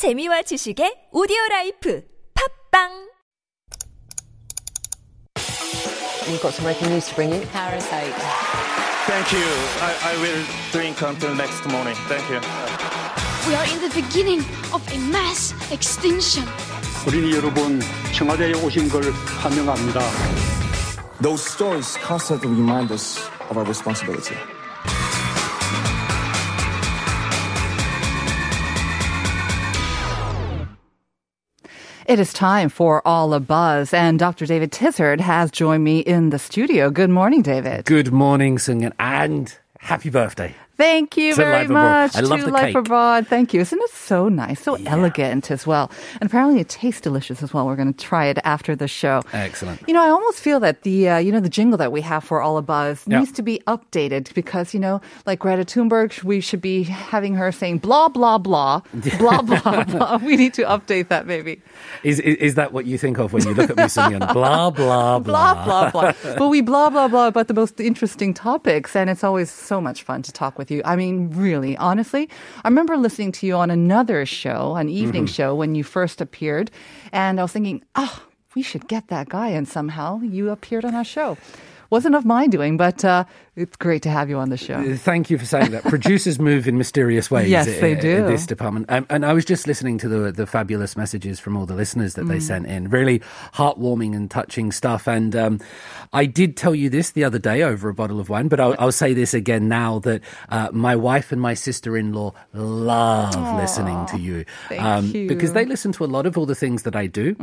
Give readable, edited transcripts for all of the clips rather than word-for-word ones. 재미와 지식의 오디오라이프 팝빵 We've got some breaking news to bring you. Parasite. Thank you. I will drink until next morning. Thank you. We are in the beginning of a mass extinction. 우리 여러분, 청와대에 오신 걸 환영합니다. Those stories constantly remind us of our responsibility. It is time for All a Buzz, and Dr. David Tizard has joined me in the studio. Good morning, David. Good morning, Sung-Yeon, and happy birthday. Thank you very much. I love the cake. Life Abroad. Thank you. Isn't it so nice? So elegant as well. And apparently it tastes delicious as well. We're going to try it after the show. Excellent. You know, I almost feel that the jingle that we have for All a Buzz needs to be updated because, you know, like Greta Thunberg, we should be having her saying blah, blah, blah, blah, blah, blah. We need to update that maybe. Is that what you think of when you look at me, Sung-Yeon? Blah, blah, blah. Blah, blah, blah. But we blah, blah, blah about the most interesting topics, and it's always so much fun to talk with you. I mean, really, honestly, I remember listening to you on another show, an evening show, when you first appeared, and I was thinking, we should get that guy, and somehow you appeared on our show. Wasn't of my doing, but it's great to have you on the show. Thank you for saying that. Producers move in mysterious ways. Yes, they do. In this department. And I was just listening to the fabulous messages from all the listeners that they sent in. Really heartwarming and touching stuff. And I did tell you this the other day over a bottle of wine, but I'll say this again now that my wife and my sister-in-law love listening to you. Thank you. Because they listen to a lot of all the things that I do,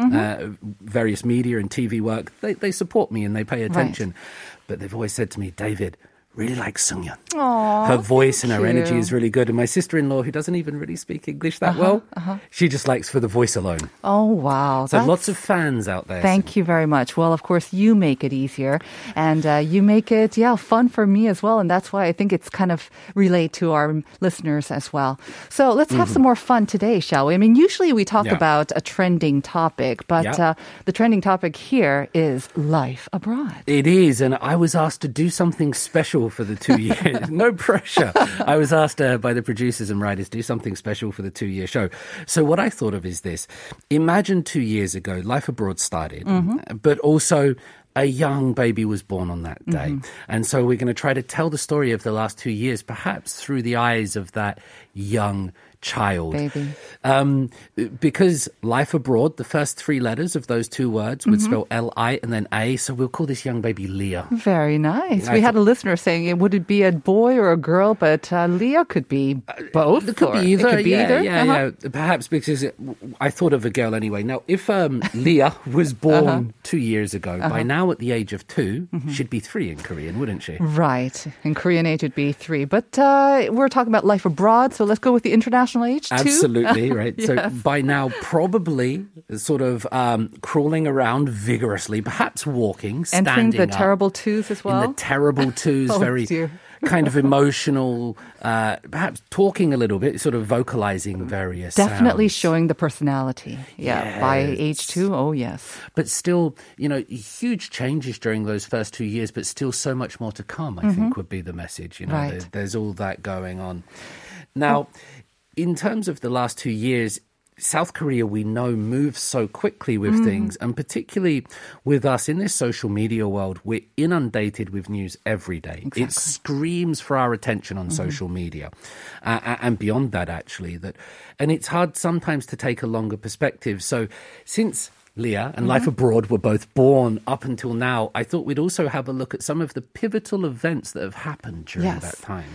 various media and TV work. They support me and they pay attention. Right. But they've always said to me, David, really like Sung-Yeon. Her voice and her energy is really good. And my sister-in-law, who doesn't even really speak English that well, she just likes for the voice alone. Oh, wow. So lots of fans out there. Thank you very much. Well, of course, you make it easier. And you make it, fun for me as well. And that's why I think it's kind of relate to our listeners as well. So let's have some more fun today, shall we? I mean, usually we talk about a trending topic, but the trending topic here is life abroad. It is. And I was asked to do something special for the 2 years. No pressure. I was asked by the producers and writers to do something special for the 2 year show. So what I thought of is this. Imagine 2 years ago, Life Abroad started, but also a young baby was born on that day. And so we're going to try to tell the story of the last 2 years, perhaps through the eyes of that young child. Baby. Because Life Abroad, the first three letters of those two words would spell L-I and then A, so we'll call this young baby Leah. Very nice. We had a listener saying, would it be a boy or a girl? But Leah could be both. It could be either. Yeah. Perhaps because I thought of a girl anyway. Now, if Leah was born 2 years ago, by now at the age of two, she'd be three in Korean, wouldn't she? Right. In Korean age, it'd be three. But we're talking about life abroad, so let's go with the international age, too? Absolutely, right. Yes. So by now, probably sort of crawling around vigorously, perhaps walking, standing up. Entering the terrible twos as well? In the terrible twos, very kind of emotional, perhaps talking a little bit, sort of vocalizing various definitely sounds. Showing the personality, by age two, But still, you know, huge changes during those first 2 years, but still so much more to come, I think would be the message. You know, right. There's all that going on. Now, in terms of the last 2 years, South Korea, we know, moves so quickly with things, and particularly with us in this social media world, we're inundated with news every day. Exactly. It screams for our attention on social media, and beyond that, actually. And it's hard sometimes to take a longer perspective. So since Leah and Life Abroad were both born up until now, I thought we'd also have a look at some of the pivotal events that have happened during that time.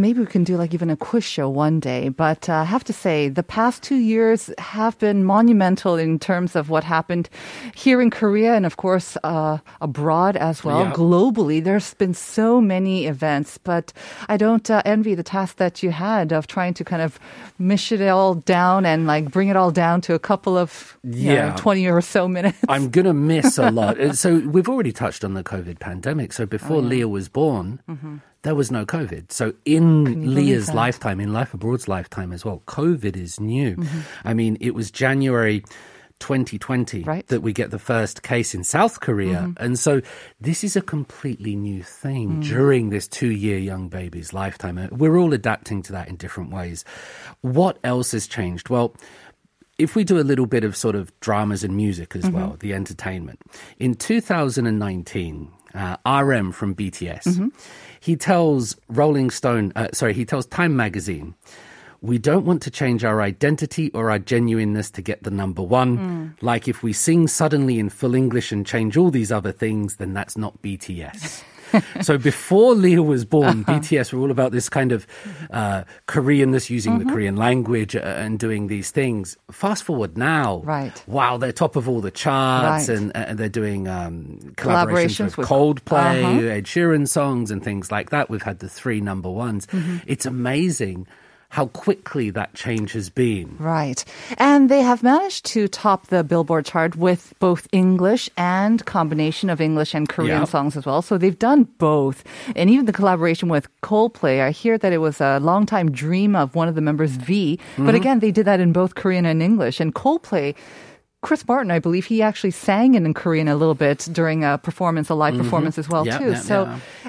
Maybe we can do like even a quiz show one day, but I have to say the past 2 years have been monumental in terms of what happened here in Korea and of course abroad as well. Yeah. Globally, there's been so many events, but I don't envy the task that you had of trying to kind of mish it all down and like bring it all down to a couple of 20 or so minutes. I'm going to miss a lot. So we've already touched on the COVID pandemic. So before Leah was born, there was no COVID. So in Leah's lifetime, in Life Abroad's lifetime as well, COVID is new. I mean, it was January 2020 that we get the first case in South Korea. And so this is a completely new thing during this 2 year young baby's lifetime. We're all adapting to that in different ways. What else has changed? Well, if we do a little bit of sort of dramas and music as well, the entertainment, in 2019, RM from BTS, he tells Time Magazine, we don't want to change our identity or our genuineness to get the number one. Like if we sing suddenly in full English and change all these other things, then that's not BTS. So before Leo was born, BTS were all about this kind of Koreanness, using the Korean language and doing these things. Fast forward now, wow, they're top of all the charts, and they're doing collaborations with Coldplay, Ed Sheeran songs and things like that. We've had the 3 number ones. It's amazing how quickly that change has been. Right. And they have managed to top the Billboard chart with both English and combination of English and Korean songs as well. So they've done both. And even the collaboration with Coldplay, I hear that it was a long-time dream of one of the members, V. But again, they did that in both Korean and English. And Coldplay, Chris Martin, I believe, he actually sang in Korean a little bit during a live performance as well, too.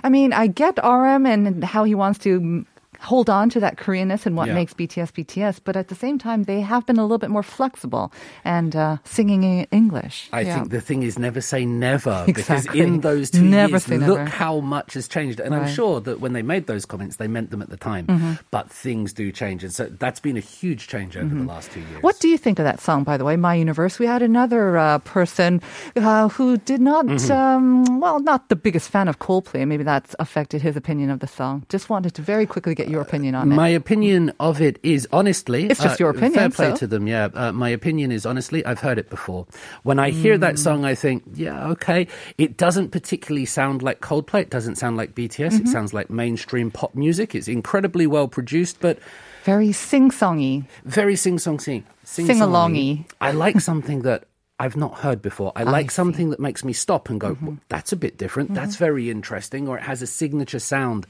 I mean, I get RM and how he wants to hold on to that Koreanness and what makes BTS BTS, but at the same time, they have been a little bit more flexible and singing in English. I think the thing is never say never, exactly, because in those 2 years, look how much has changed. And I'm sure that when they made those comments, they meant them at the time, but things do change. And so that's been a huge change over the last 2 years. What do you think of that song, by the way, My Universe? We had another person who did not, not the biggest fan of Coldplay. Maybe that's affected his opinion of the song. Just wanted to very quickly get your opinion on it. My opinion of it is, honestly, it's just your opinion. Fair play to them, yeah. My opinion is, honestly, I've heard it before. When I hear that song, I think, yeah, okay. It doesn't particularly sound like Coldplay. It doesn't sound like BTS. It sounds like mainstream pop music. It's incredibly well produced, but very sing-songy. Very sing-song-y. Sing-alongy. I like something that I've not heard before. I like something that makes me stop and go, well, that's a bit different. That's very interesting. Or it has a signature sound.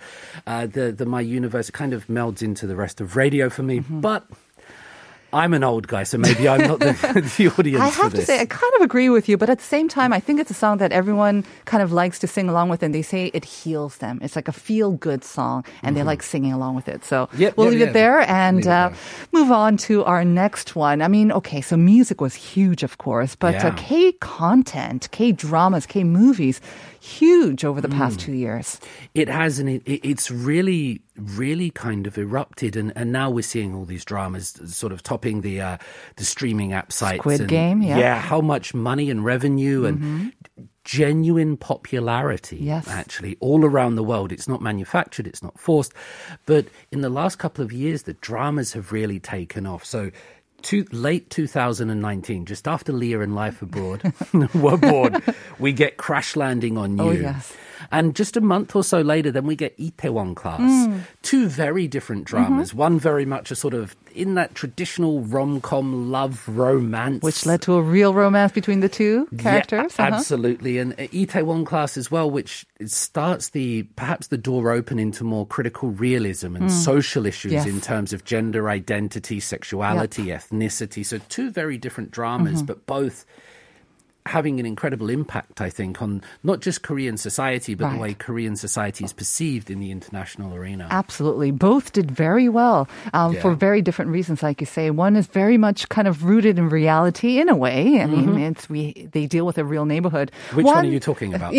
The My Universe kind of melds into the rest of radio for me. But I'm an old guy, so maybe I'm not the audience for this. I have to say, I kind of agree with you, but at the same time, I think it's a song that everyone kind of likes to sing along with, and they say it heals them. It's like a feel-good song, and they like singing along with it. So we'll leave it there and move on to our next one. I mean, okay, so music was huge, of course, but K-content, K-dramas, K-movies, huge over the past 2 years. It has, and it's really kind of erupted, and now we're seeing all these dramas sort of topping the streaming app sites. Squid Game, how much money and revenue and genuine popularity, actually, all around the world. It's not manufactured, it's not forced, but in the last couple of years, the dramas have really taken off. So late 2019, just after Leah and Life Abroad were born, we get Crash Landing on You. Oh, yes. And just a month or so later, then we get Itaewon Class. 2 very different dramas. One very much a sort of in that traditional rom-com love romance. Which led to a real romance between the 2 characters. Yeah, absolutely. And Itaewon Class as well, which starts perhaps the door open into more critical realism and social issues in terms of gender identity, sexuality, ethnicity. So 2 very different dramas, but both having an incredible impact, I think, on not just Korean society, but the way Korean society is perceived in the international arena. Absolutely. Both did very well for very different reasons, like you say. One is very much kind of rooted in reality in a way. I mean, they deal with a real neighborhood. Which one are you talking about?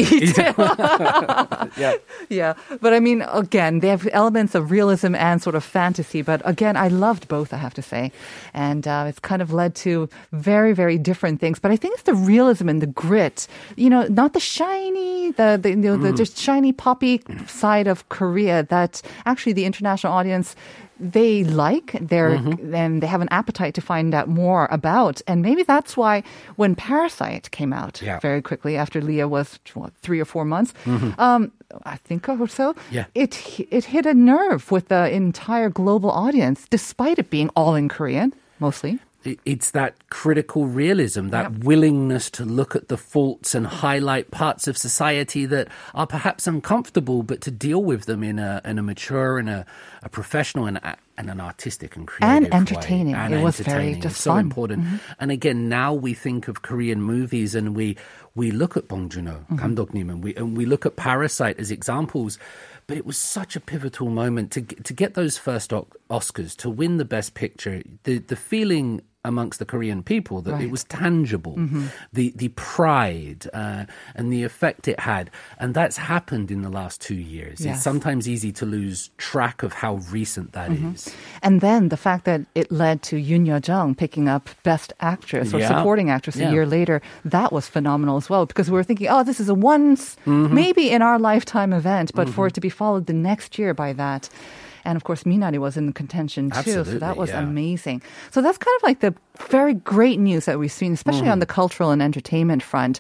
Yeah. But I mean, again, they have elements of realism and sort of fantasy. But again, I loved both, I have to say. And it's kind of led to very, very different things. But I think it's the realism and the grit, you know, not the shiny, the just shiny poppy side of Korea that actually the international audience, they like, and they have an appetite to find out more about. And maybe that's why when Parasite came out very quickly after Leah was 3 or 4 months, I think or so, it hit a nerve with the entire global audience, despite it being all in Korean, mostly. It's that critical realism, that willingness to look at the faults and highlight parts of society that are perhaps uncomfortable, but to deal with them in a mature and a professional and an artistic and creative and entertaining way. And it was very just so fun. Important. And again, now we think of Korean movies and we look at Bong Joon-ho, 감독님, and we look at Parasite as examples. But it was such a pivotal moment to get those first Oscars, to win the Best Picture. The feeling amongst the Korean people that it was tangible, the pride and the effect it had. And that's happened in the last 2 years. Yes. It's sometimes easy to lose track of how recent that is. And then the fact that it led to Yoon Yeo-jung picking up Best Actress or Supporting Actress a year later, that was phenomenal as well, because we were thinking, oh, this is a once, maybe in our lifetime event, but for it to be followed the next year by that. And of course, Minari was in contention too. Absolutely, so that was amazing. So that's kind of like the very great news that we've seen, especially on the cultural and entertainment front.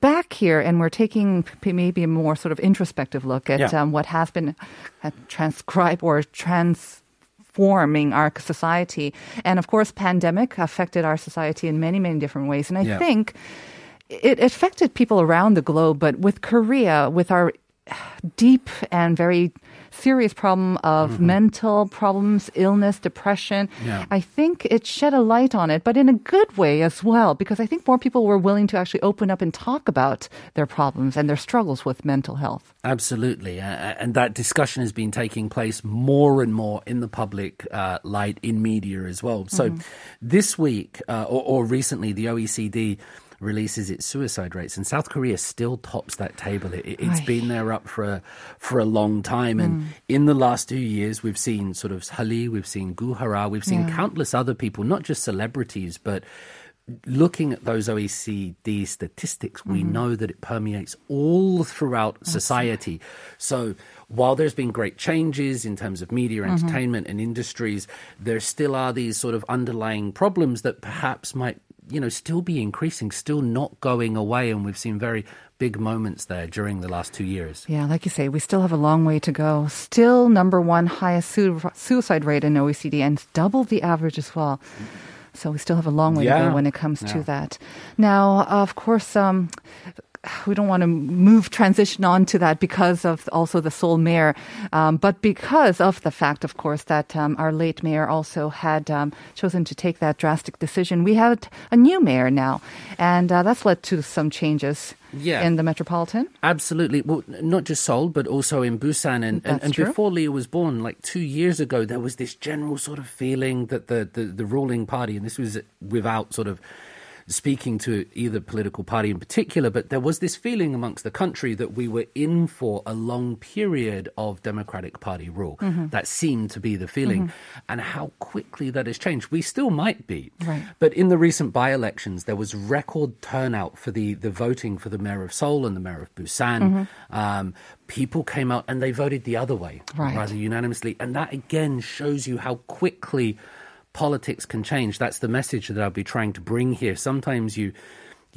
Back here, and we're taking maybe a more sort of introspective look at what has been transcribed or transforming our society. And of course, pandemic affected our society in many, many different ways. And I think it affected people around the globe, but with Korea, with our deep and very serious problem of mental problems, illness, depression. Yeah. I think it shed a light on it, but in a good way as well, because I think more people were willing to actually open up and talk about their problems and their struggles with mental health. Absolutely. And that discussion has been taking place more and more in the public light, in media as well. So this week, or recently, the OECD releases its suicide rates, and South Korea still tops that table. It's been there up for a long time, and in the last 2 years we've seen sort of Hali, we've seen Gu Hara, we've seen countless other people, not just celebrities, but looking at those OECD statistics, we know that it permeates all throughout society. So while there's been great changes in terms of media, entertainment and industries, there still are these sort of underlying problems that perhaps might still be increasing, still not going away. And we've seen very big moments there during the last 2 years. Yeah, like you say, we still have a long way to go. Still number one highest suicide rate in OECD and double the average as well. So we still have a long way to go when it comes to that. Now, of course, we don't want to transition on to that because of also the Seoul mayor, but because of the fact, of course, that our late mayor also had chosen to take that drastic decision. We have a new mayor now, and that's led to some changes in the metropolitan. Absolutely. Well, not just Seoul, but also in Busan. And before Leo was born, like 2 years ago, there was this general sort of feeling that the ruling party, and this was without sort of speaking to either political party in particular, but there was this feeling amongst the country that we were in for a long period of Democratic Party rule. That seemed to be the feeling. And how quickly that has changed. We still might be. But in the recent by-elections, there was record turnout for the voting for the mayor of Seoul and the mayor of Busan. People came out and they voted the other way, rather unanimously. And that, again, shows you how quickly politics can change. That's the message that I'll be trying to bring here. Sometimes you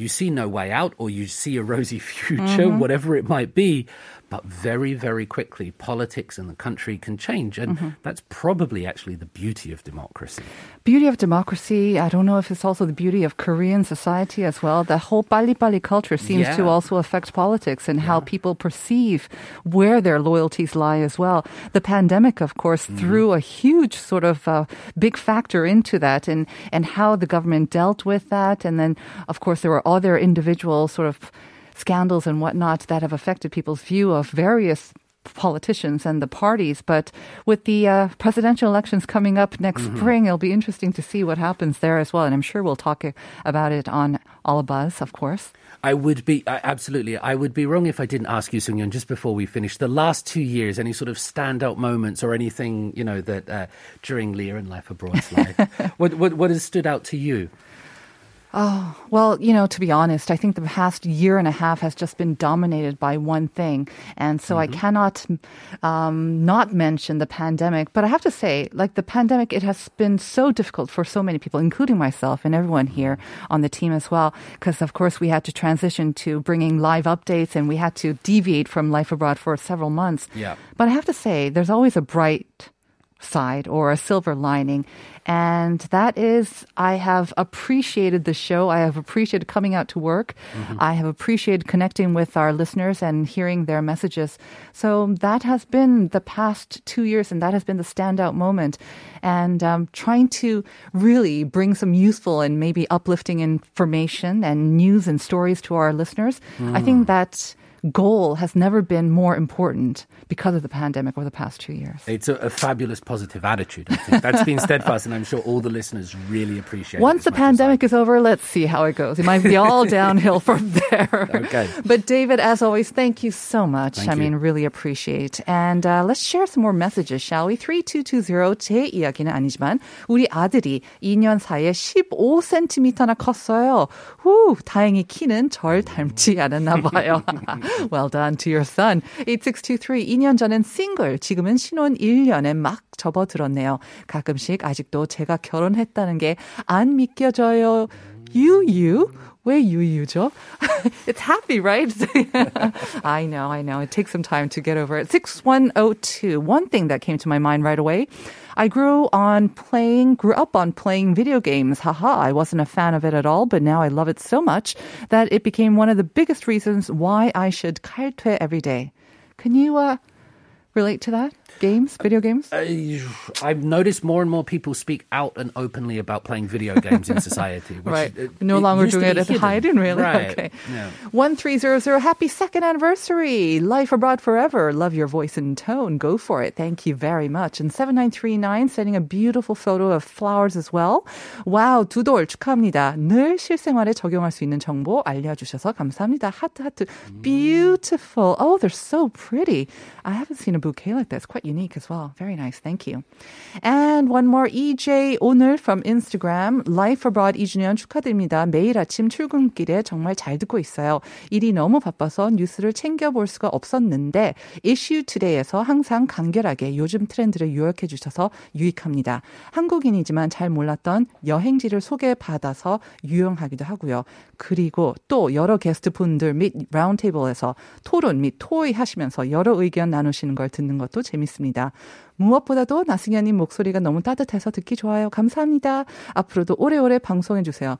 see no way out, or you see a rosy future, whatever it might be. But very, very quickly, politics in the country can change. And that's probably actually the beauty of democracy. Beauty of democracy. I don't know if it's also the beauty of Korean society as well. The whole pali-pali culture seems to also affect politics and how people perceive where their loyalties lie as well. The pandemic, of course, threw a huge sort of big factor into that, and how the government dealt with that. And then, of course, there were other individual sort of scandals and whatnot that have affected people's view of various politicians and the parties. But with the presidential elections coming up next spring, it'll be interesting to see what happens there as well. And I'm sure we'll talk about it on All of Us, of course. I would be wrong if I didn't ask you, Seung-yeon, just before we finish, the last 2 years, any sort of standout moments or anything, that during Leah and Life Abroad's life, what has stood out to you? Oh, well, to be honest, I think the past year and a half has just been dominated by one thing. And so I cannot not mention the pandemic. But I have to say, like the pandemic, it has been so difficult for so many people, including myself and everyone here on the team as well. Because, of course, we had to transition to bringing live updates, and we had to deviate from Life Abroad for several months. Yeah. But I have to say, there's always a bright side or a silver lining. And that is, I have appreciated the show. I have appreciated coming out to work. I have appreciated connecting with our listeners and hearing their messages. So that has been the past 2 years, and that has been the standout moment. And trying to really bring some useful and maybe uplifting information and news and stories to our listeners. I think that goal has never been more important because of the pandemic over the past 2 years. It's a fabulous positive attitude, I think. That's been steadfast, and I'm sure all the listeners really appreciate it. Once the pandemic is over, let's see how it goes. It might be all downhill from there. Okay. But David, as always, thank you so much. Thank you. I mean, really appreciate. And let's share some more messages, shall we? 3220, 제 이야기는 아니지만 우리 아들이 2년 사이에 15cm나 컸어요. 후, 다행히 키는 절 닮지 않았나 봐요. Well done to your son. 8623, 2년 전엔 싱글, 지금은 신혼 1년에 막 접어들었네요. 가끔씩 아직도 제가 결혼했다는 게 안 믿겨져요. 유유. 왜 유유죠? It's happy, right? I know. It takes some time to get over it. 6102. One thing that came to my mind right away. I grew up on playing video games. Haha, I wasn't a fan of it at all, but now I love it so much that it became one of the biggest reasons why I should 칼퇴 every day. Can you relate to that? Games? Video games? I've noticed more and more people speak out and openly about playing video games in society. Which right. No longer doing it at hiding, really. Right. Okay. Yeah. 1300, happy second anniversary. Life abroad forever. Love your voice and tone. Go for it. Thank you very much. And 7939, sending a beautiful photo of flowers as well. Wow, 두 돌 축하합니다. 늘 실생활에 적용할 수 있는 정보 알려주셔서 감사합니다. 하트, 하트. Beautiful. Oh, they're so pretty. I haven't seen a bouquet like that. It's quite unique as well. Very nice. Thank you. And one more, EJ 오늘 from Instagram. Life abroad 2주년 축하드립니다. 매일 아침 출근길에 정말 잘 듣고 있어요. 일이 너무 바빠서 뉴스를 챙겨볼 수가 없었는데 Issue Today에서 항상 간결하게 요즘 트렌드를 요약해 주셔서 유익합니다. 한국인이지만 잘 몰랐던 여행지를 소개받아서 유용하기도 하고요. 그리고 또 여러 게스트분들 및 라운드테이블에서 토론 및 토의 하시면서 여러 의견 나누시는 걸 듣는 것도 재밌습니다. 무엇보다도 나승현님 목소리가 너무 따뜻해서 듣기 좋아요. 감사합니다. 앞으로도 오래오래 방송해주세요.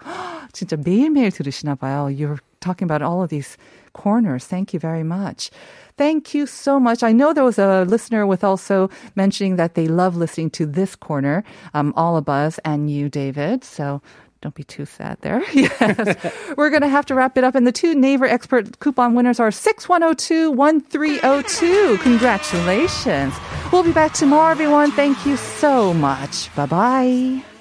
진짜 매일매일 들으시나 봐요. You're talking about all of these corners. Thank you very much. Thank you so much. I know there was a listener with also mentioning that they love listening to this corner, all of us and you, David. So don't be too sad there. Yes. We're going to have to wrap it up. And the two Naver Expert coupon winners are 6102-1302. Congratulations. We'll be back tomorrow, everyone. Thank you so much. Bye-bye.